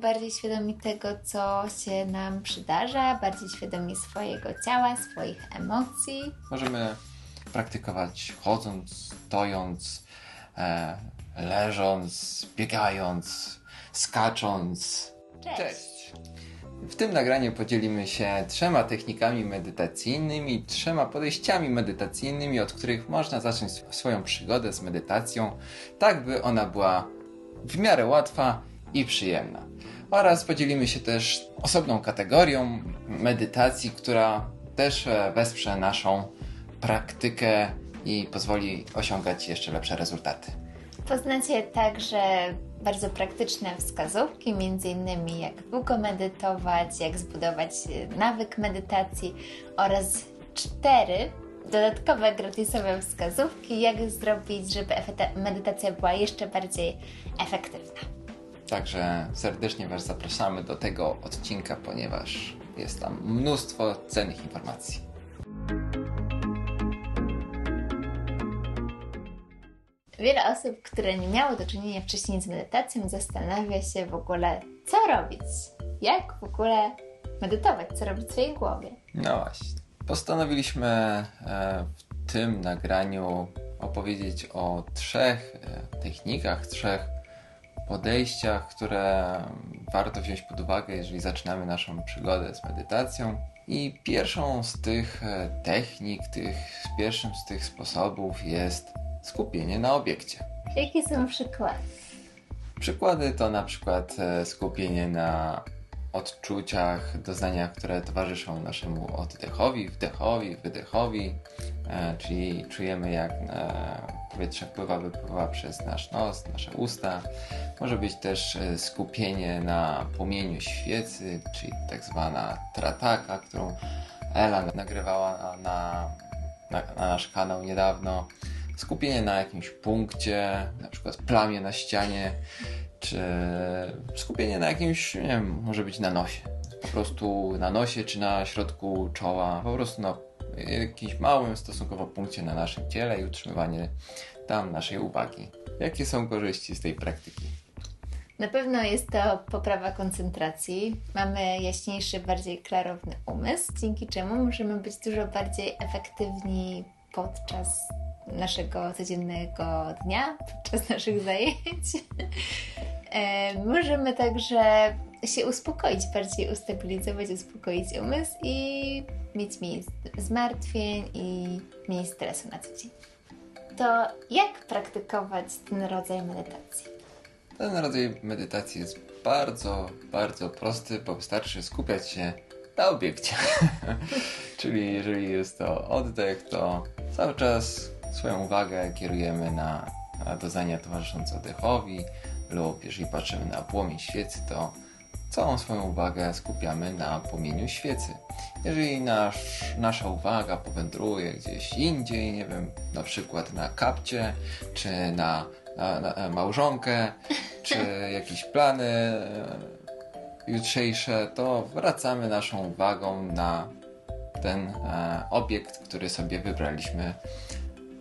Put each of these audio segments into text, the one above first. bardziej świadomi tego, co się nam przydarza, bardziej świadomi swojego ciała, swoich emocji. Możemy praktykować chodząc, stojąc, leżąc, biegając, skacząc. Cześć! W tym nagraniu podzielimy się 3 technikami medytacyjnymi, 3 podejściami medytacyjnymi, od których można zacząć swoją przygodę z medytacją, tak by ona była w miarę łatwa i przyjemna. Oraz podzielimy się też osobną kategorią medytacji, która też wesprze naszą praktykę i pozwoli osiągać jeszcze lepsze rezultaty. Poznacie także bardzo praktyczne wskazówki, m.in. jak długo medytować, jak zbudować nawyk medytacji oraz 4 dodatkowe gratisowe wskazówki, jak zrobić, żeby medytacja była jeszcze bardziej efektywna. Także serdecznie Was zapraszamy do tego odcinka, ponieważ jest tam mnóstwo cennych informacji. Wiele osób, które nie miało do czynienia wcześniej z medytacją, zastanawia się w ogóle, co robić, jak w ogóle medytować, co robić w swojej głowie. No właśnie. Postanowiliśmy w tym nagraniu opowiedzieć o 3 technikach, 3 podejściach, które warto wziąć pod uwagę, jeżeli zaczynamy naszą przygodę z medytacją. I pierwszą z tych technik, pierwszym z tych sposobów jest skupienie na obiekcie. Jakie są przykłady? Przykłady to na przykład skupienie na odczuciach, doznaniach, które towarzyszą naszemu oddechowi, wdechowi, wydechowi, czyli czujemy, jak powietrze wpływa, wypływa przez nasz nos, nasze usta. Może być też skupienie na płomieniu świecy, czyli tak zwana trataka, którą Ela nagrywała na nasz kanał niedawno. Skupienie na jakimś punkcie, na przykład plamie na ścianie, czy skupienie na jakimś, nie wiem, może być na nosie. Po prostu na nosie, czy na środku czoła, po prostu na jakimś małym stosunkowo punkcie na naszym ciele i utrzymywanie tam naszej uwagi. Jakie są korzyści z tej praktyki? Na pewno jest to poprawa koncentracji. Mamy jaśniejszy, bardziej klarowny umysł, dzięki czemu możemy być dużo bardziej efektywni podczas naszego codziennego dnia, podczas naszych zajęć. Możemy także się uspokoić, bardziej ustabilizować, uspokoić umysł i mieć mniej zmartwień i mniej stresu na co dzień. To jak praktykować ten rodzaj medytacji? Ten rodzaj medytacji jest bardzo, bardzo prosty, bo wystarczy skupiać się na obiekcie. Czyli jeżeli jest to oddech, to cały czas swoją uwagę kierujemy na doznania towarzyszące oddechowi lub jeżeli patrzymy na płomień świecy, to całą swoją uwagę skupiamy na płomieniu świecy. Jeżeli nasza uwaga powędruje gdzieś indziej, nie wiem, na przykład na kapcie, czy na małżonkę, czy jakieś plany jutrzejsze, to wracamy naszą uwagą na ten obiekt, który sobie wybraliśmy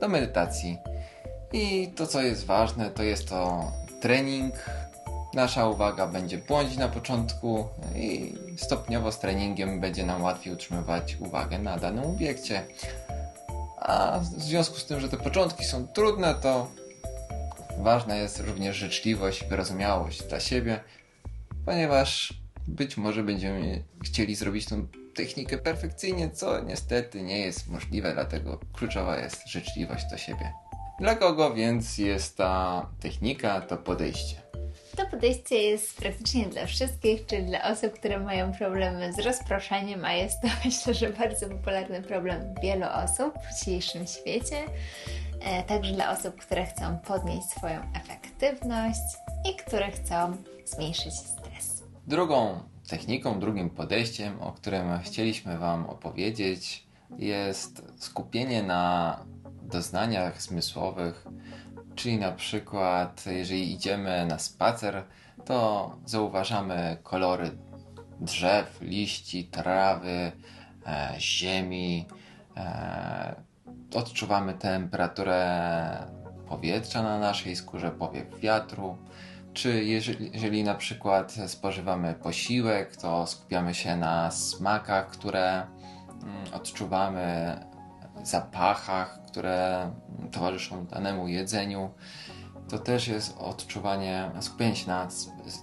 do medytacji. I to, co jest ważne, to jest to trening. Nasza uwaga będzie błądzić na początku i stopniowo z treningiem będzie nam łatwiej utrzymywać uwagę na danym obiekcie. A w związku z tym, że te początki są trudne, to ważna jest również życzliwość i wyrozumiałość dla siebie, ponieważ być może będziemy chcieli zrobić tą technikę perfekcyjnie, co niestety nie jest możliwe, dlatego kluczowa jest życzliwość do siebie. Dla kogo więc jest ta technika, to podejście? To podejście jest praktycznie dla wszystkich, czyli dla osób, które mają problemy z rozproszaniem, a jest to, myślę, że bardzo popularny problem wielu osób w dzisiejszym świecie. Także dla osób, które chcą podnieść swoją efektywność i które chcą zmniejszyć stres. Drugim podejściem, o którym chcieliśmy Wam opowiedzieć, jest skupienie na doznaniach zmysłowych, czyli na przykład jeżeli idziemy na spacer, to zauważamy kolory drzew, liści, trawy, ziemi, odczuwamy temperaturę powietrza na naszej skórze, powiew wiatru. Czy jeżeli na przykład spożywamy posiłek, to skupiamy się na smakach, które odczuwamy, zapachach, które towarzyszą danemu jedzeniu. To też jest odczuwanie, skupienie się na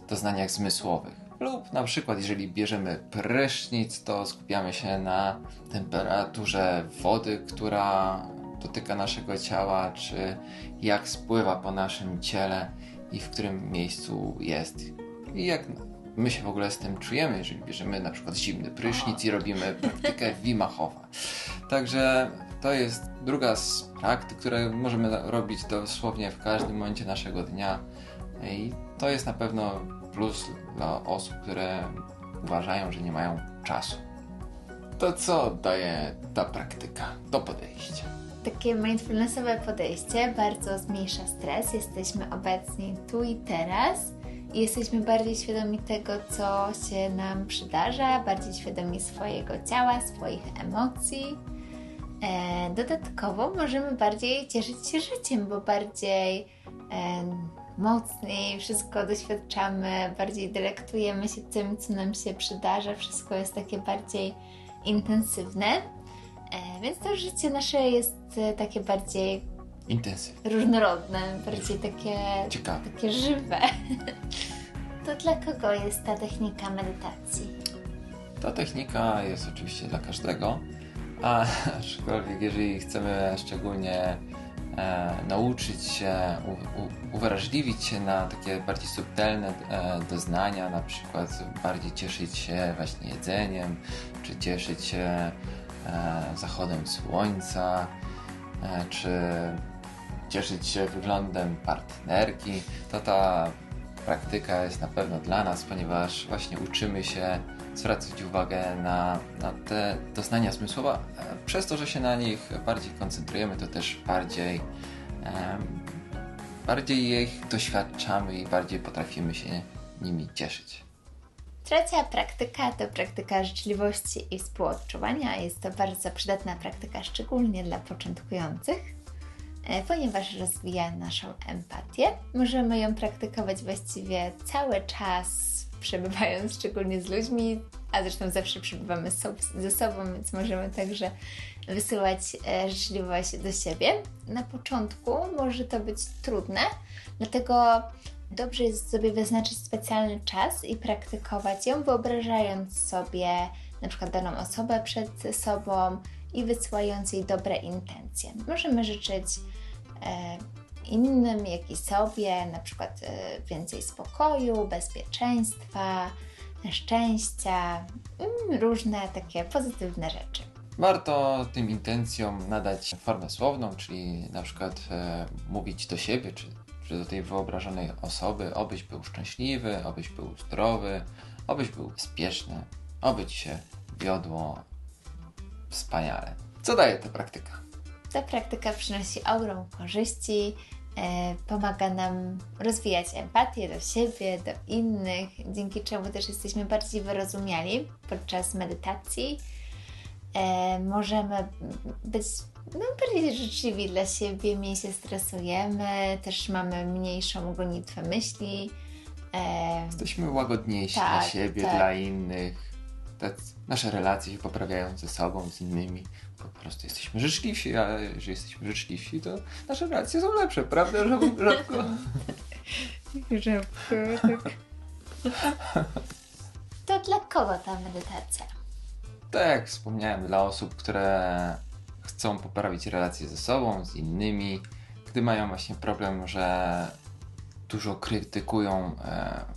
doznaniach zmysłowych. Lub na przykład jeżeli bierzemy prysznic, to skupiamy się na temperaturze wody, która dotyka naszego ciała, czy jak spływa po naszym ciele i w którym miejscu jest. I jak my się w ogóle z tym czujemy, jeżeli bierzemy na przykład zimny prysznic i robimy praktykę Wimachowa. Także to jest druga z praktyk, które możemy robić dosłownie w każdym momencie naszego dnia. I to jest na pewno plus dla osób, które uważają, że nie mają czasu. To co daje ta praktyka, to podejście? Takie mindfulnessowe podejście bardzo zmniejsza stres. Jesteśmy obecni tu i teraz i jesteśmy bardziej świadomi tego, co się nam przydarza, bardziej świadomi swojego ciała, swoich emocji. Dodatkowo możemy bardziej cieszyć się życiem, bo bardziej mocniej wszystko doświadczamy, bardziej delektujemy się tym, co nam się przydarza, wszystko jest takie bardziej intensywne, więc to życie nasze jest takie bardziej intensywne, różnorodne, bardziej takie ciekawe, takie żywe. To dla kogo jest ta technika medytacji? Ta technika jest oczywiście dla każdego, aczkolwiek jeżeli chcemy szczególnie nauczyć się, uwrażliwić się na takie bardziej subtelne doznania, na przykład bardziej cieszyć się właśnie jedzeniem, czy cieszyć się zachodem słońca, czy cieszyć się wyglądem partnerki, to ta praktyka jest na pewno dla nas, ponieważ właśnie uczymy się zwracać uwagę na te doznania zmysłowe. Przez to, że się na nich bardziej koncentrujemy, to też bardziej ich doświadczamy i bardziej potrafimy się nimi cieszyć. Trzecia praktyka to praktyka życzliwości i współodczuwania. Jest to bardzo przydatna praktyka, szczególnie dla początkujących, ponieważ rozwija naszą empatię. Możemy ją praktykować właściwie cały czas, przebywając szczególnie z ludźmi, a zresztą zawsze przebywamy ze sobą, więc możemy także wysyłać życzliwość do siebie. Na początku może to być trudne, dlatego dobrze jest sobie wyznaczyć specjalny czas i praktykować ją, wyobrażając sobie na przykład daną osobę przed sobą i wysyłając jej dobre intencje. Możemy życzyć innym, jak i sobie, na przykład więcej spokoju, bezpieczeństwa, szczęścia, różne takie pozytywne rzeczy. Warto tym intencjom nadać formę słowną, czyli na przykład mówić do siebie, czy do tej wyobrażonej osoby: obyś był szczęśliwy, obyś był zdrowy, obyś był bezpieczny, oby ci się wiodło wspaniale. Co daje ta praktyka? Ta praktyka przynosi ogrom korzyści, pomaga nam rozwijać empatię do siebie, do innych, dzięki czemu też jesteśmy bardziej wyrozumiali podczas medytacji. Możemy być bardziej życzliwi dla siebie, mniej się stresujemy, też mamy mniejszą gonitwę myśli. Jesteśmy łagodniejsi dla siebie, dla innych. Nasze relacje się poprawiają ze sobą, z innymi. Po prostu jesteśmy życzliwsi, a jeżeli jesteśmy życzliwsi, to nasze relacje są lepsze, prawda, Żabko? Żabko, tak. To dla kogo ta medytacja? Tak jak wspomniałem, dla osób, które chcą poprawić relacje ze sobą, z innymi, gdy mają właśnie problem, że dużo krytykują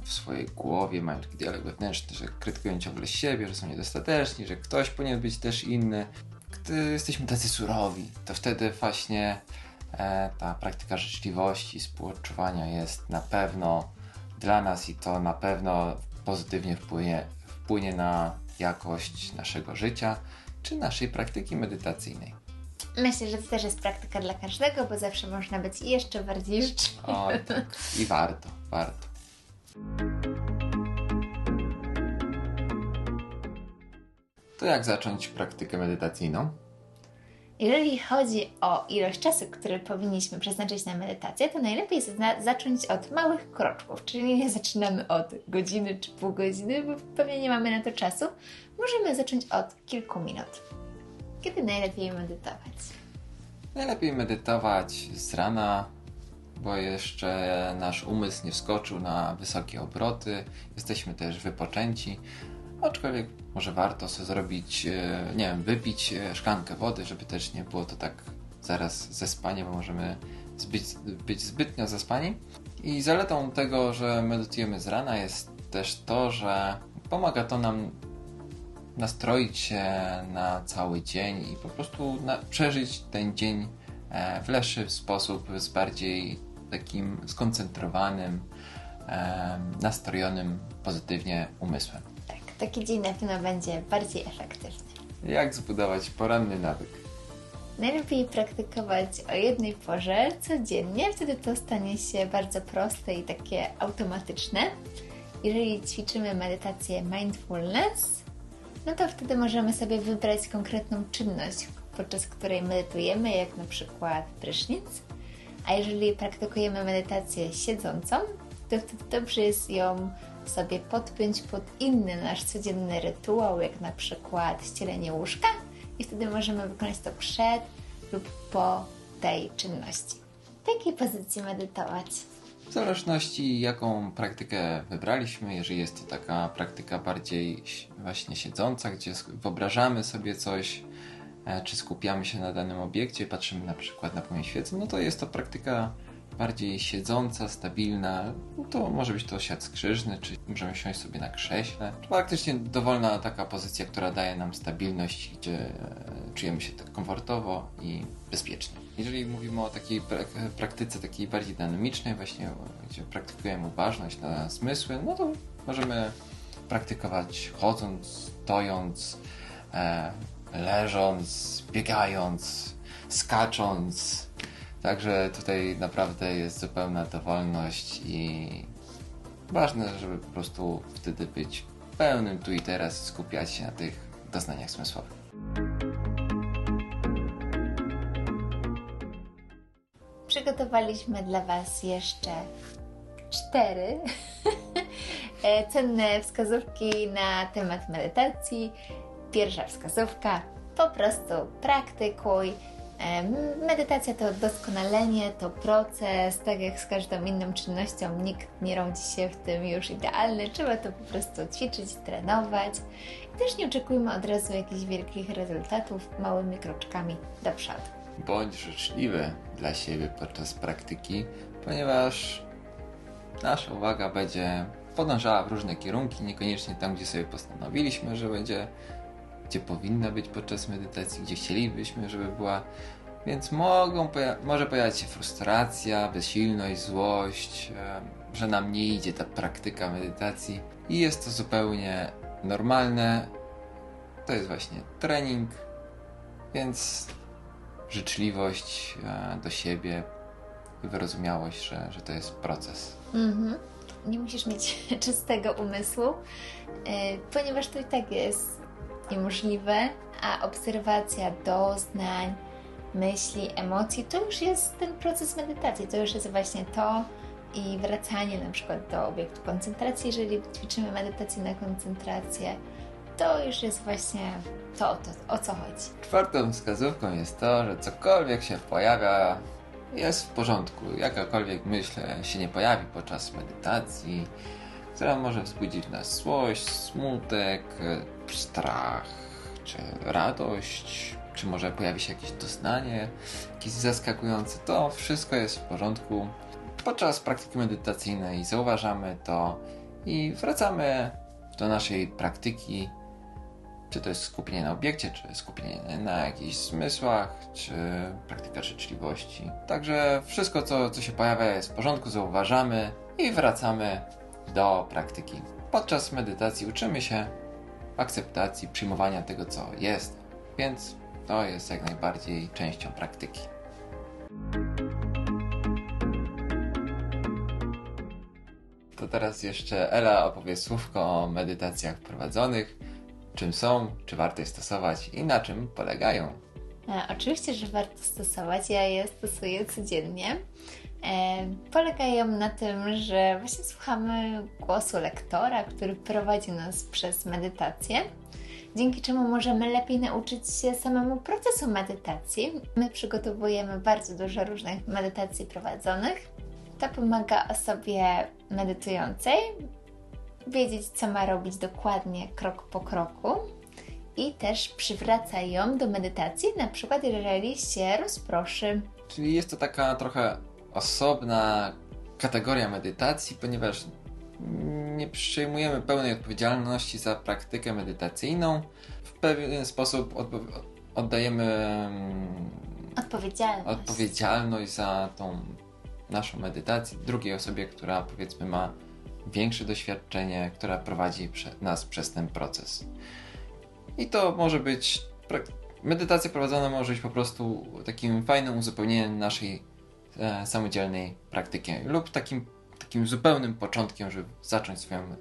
w swojej głowie, mają taki dialog wewnętrzny, że krytykują ciągle siebie, że są niedostateczni, że ktoś powinien być też inny. Gdy jesteśmy tacy surowi, to wtedy właśnie ta praktyka życzliwości, współodczuwania jest na pewno dla nas i to na pewno pozytywnie wpłynie na jakość naszego życia czy naszej praktyki medytacyjnej. Myślę, że to też jest praktyka dla każdego, bo zawsze można być jeszcze bardziej życzliwym. O, tak. I warto. To jak zacząć praktykę medytacyjną? Jeżeli chodzi o ilość czasu, który powinniśmy przeznaczyć na medytację, to najlepiej jest zacząć od małych kroczków, czyli nie zaczynamy od godziny czy pół godziny, bo pewnie nie mamy na to czasu. Możemy zacząć od kilku minut. Kiedy najlepiej medytować? Najlepiej medytować z rana, bo jeszcze nasz umysł nie wskoczył na wysokie obroty, jesteśmy też wypoczęci, aczkolwiek może warto sobie zrobić, nie wiem, wypić szklankę wody, żeby też nie było to tak zaraz zespanie, bo możemy być zbytnio zespani. I zaletą tego, że medytujemy z rana jest też to, że pomaga to nam nastroić się na cały dzień i po prostu przeżyć ten dzień w lepszy sposób, z bardziej takim skoncentrowanym, nastrojonym pozytywnie umysłem. Tak, taki dzień na pewno będzie bardziej efektywny. Jak zbudować poranny nawyk? Najlepiej praktykować o jednej porze codziennie, wtedy to stanie się bardzo proste i takie automatyczne. Jeżeli ćwiczymy medytację mindfulness, no to wtedy możemy sobie wybrać konkretną czynność, podczas której medytujemy, jak na przykład prysznic. A jeżeli praktykujemy medytację siedzącą, to wtedy dobrze jest ją sobie podpiąć pod inny nasz codzienny rytuał, jak na przykład ścielenie łóżka, i wtedy możemy wykonać to przed lub po tej czynności. W jakiej pozycji medytować? W zależności jaką praktykę wybraliśmy, jeżeli jest to taka praktyka bardziej właśnie siedząca, gdzie wyobrażamy sobie coś, czy skupiamy się na danym obiekcie, patrzymy na przykład na płomień świecy, no to jest to praktyka bardziej siedząca, stabilna, no to może być to siad skrzyżny, czy możemy siąść sobie na krześle. Praktycznie dowolna taka pozycja, która daje nam stabilność, gdzie czujemy się tak komfortowo i bezpiecznie. Jeżeli mówimy o takiej praktyce takiej bardziej dynamicznej, właśnie gdzie praktykujemy uważność na zmysły, no to możemy praktykować chodząc, stojąc, leżąc, biegając, skacząc. Także tutaj naprawdę jest zupełna dowolność i ważne, żeby po prostu wtedy być pełnym tu i teraz i skupiać się na tych doznaniach zmysłowych. Przygotowaliśmy dla Was jeszcze 4 cenne wskazówki na temat medytacji. Pierwsza wskazówka, po prostu praktykuj. Medytacja to doskonalenie, to proces, tak jak z każdą inną czynnością, nikt nie rodzi się w tym już idealny, trzeba to po prostu ćwiczyć, trenować. I też nie oczekujmy od razu jakichś wielkich rezultatów, małymi kroczkami do przodu. Bądź życzliwy dla siebie podczas praktyki, ponieważ nasza uwaga będzie podążała w różne kierunki, niekoniecznie tam, gdzie sobie postanowiliśmy, że będzie, gdzie powinna być podczas medytacji, gdzie chcielibyśmy, żeby była, więc może pojawiać się frustracja, bezsilność, złość, że nam nie idzie ta praktyka medytacji i jest to zupełnie normalne, to jest właśnie trening, więc życzliwość do siebie i wyrozumiałość, że to jest proces. Nie musisz mieć czystego umysłu, ponieważ to i tak jest niemożliwe, a obserwacja doznań, myśli, emocji to już jest ten proces medytacji, to już jest właśnie to i wracanie na przykład do obiektu koncentracji, jeżeli ćwiczymy medytację na koncentrację, to już jest właśnie to o co chodzi. Czwartą wskazówką jest to, że cokolwiek się pojawia jest w porządku, jakakolwiek myśl się nie pojawi podczas medytacji, która może wzbudzić w nas złość, smutek, strach, czy radość, czy może pojawi się jakieś doznanie, jakieś zaskakujące, to wszystko jest w porządku. Podczas praktyki medytacyjnej zauważamy to i wracamy do naszej praktyki, czy to jest skupienie na obiekcie, czy skupienie na jakichś zmysłach, czy praktyka życzliwości. Także wszystko, co się pojawia jest w porządku, zauważamy i wracamy do praktyki. Podczas medytacji uczymy się akceptacji, przyjmowania tego, co jest, więc to jest jak najbardziej częścią praktyki. To teraz jeszcze Ela opowie słówko o medytacjach prowadzonych, czym są, czy warto je stosować i na czym polegają. Oczywiście, że warto stosować, ja je stosuję codziennie. Polegają na tym, że właśnie słuchamy głosu lektora, który prowadzi nas przez medytację, dzięki czemu możemy lepiej nauczyć się samemu procesu medytacji. My przygotowujemy bardzo dużo różnych medytacji prowadzonych. To pomaga osobie medytującej wiedzieć, co ma robić dokładnie krok po kroku i też przywraca ją do medytacji, na przykład jeżeli się rozproszy. Czyli jest to taka trochę osobna kategoria medytacji, ponieważ nie przyjmujemy pełnej odpowiedzialności za praktykę medytacyjną. W pewien sposób oddajemy odpowiedzialność za tą naszą medytację drugiej osobie, która powiedzmy ma większe doświadczenie, która prowadzi nas przez ten proces. I to może być, medytacja prowadzona może być po prostu takim fajnym uzupełnieniem naszej samodzielnej praktyki lub takim zupełnym początkiem, żeby zacząć swoją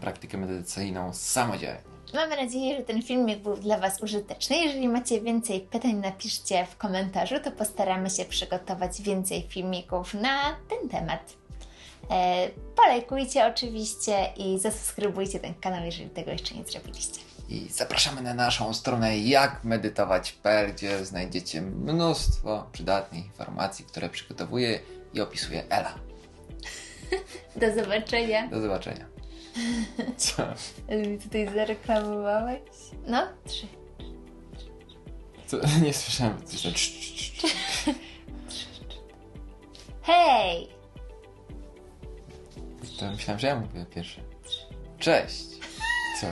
praktykę medytacyjną samodzielnie. Mamy nadzieję, że ten filmik był dla Was użyteczny. Jeżeli macie więcej pytań, napiszcie w komentarzu, to postaramy się przygotować więcej filmików na ten temat. Polajkujcie oczywiście i zasubskrybujcie ten kanał, jeżeli tego jeszcze nie zrobiliście. I zapraszamy na naszą stronę jakmedytować.pl, gdzie znajdziecie mnóstwo przydatnych informacji, które przygotowuje i opisuje Ela. Do zobaczenia. Do zobaczenia. Co? Ale mi tutaj zareklamowałeś? No, 3. Co? Nie słyszałem. Hej! To myślałem, że ja mówię pierwszy. Cześć! Co?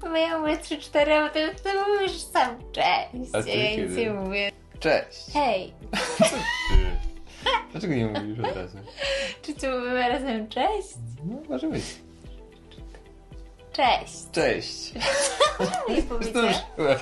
Bo ja mówię 3-4, a potem ty mówisz sam cześć. A ja nic nie mówię. Cześć! Hej! Dlaczego nie mówisz od razu? Czy tu mówimy razem cześć? No, może być. Cześć! Cześć! Nie powiedziałem.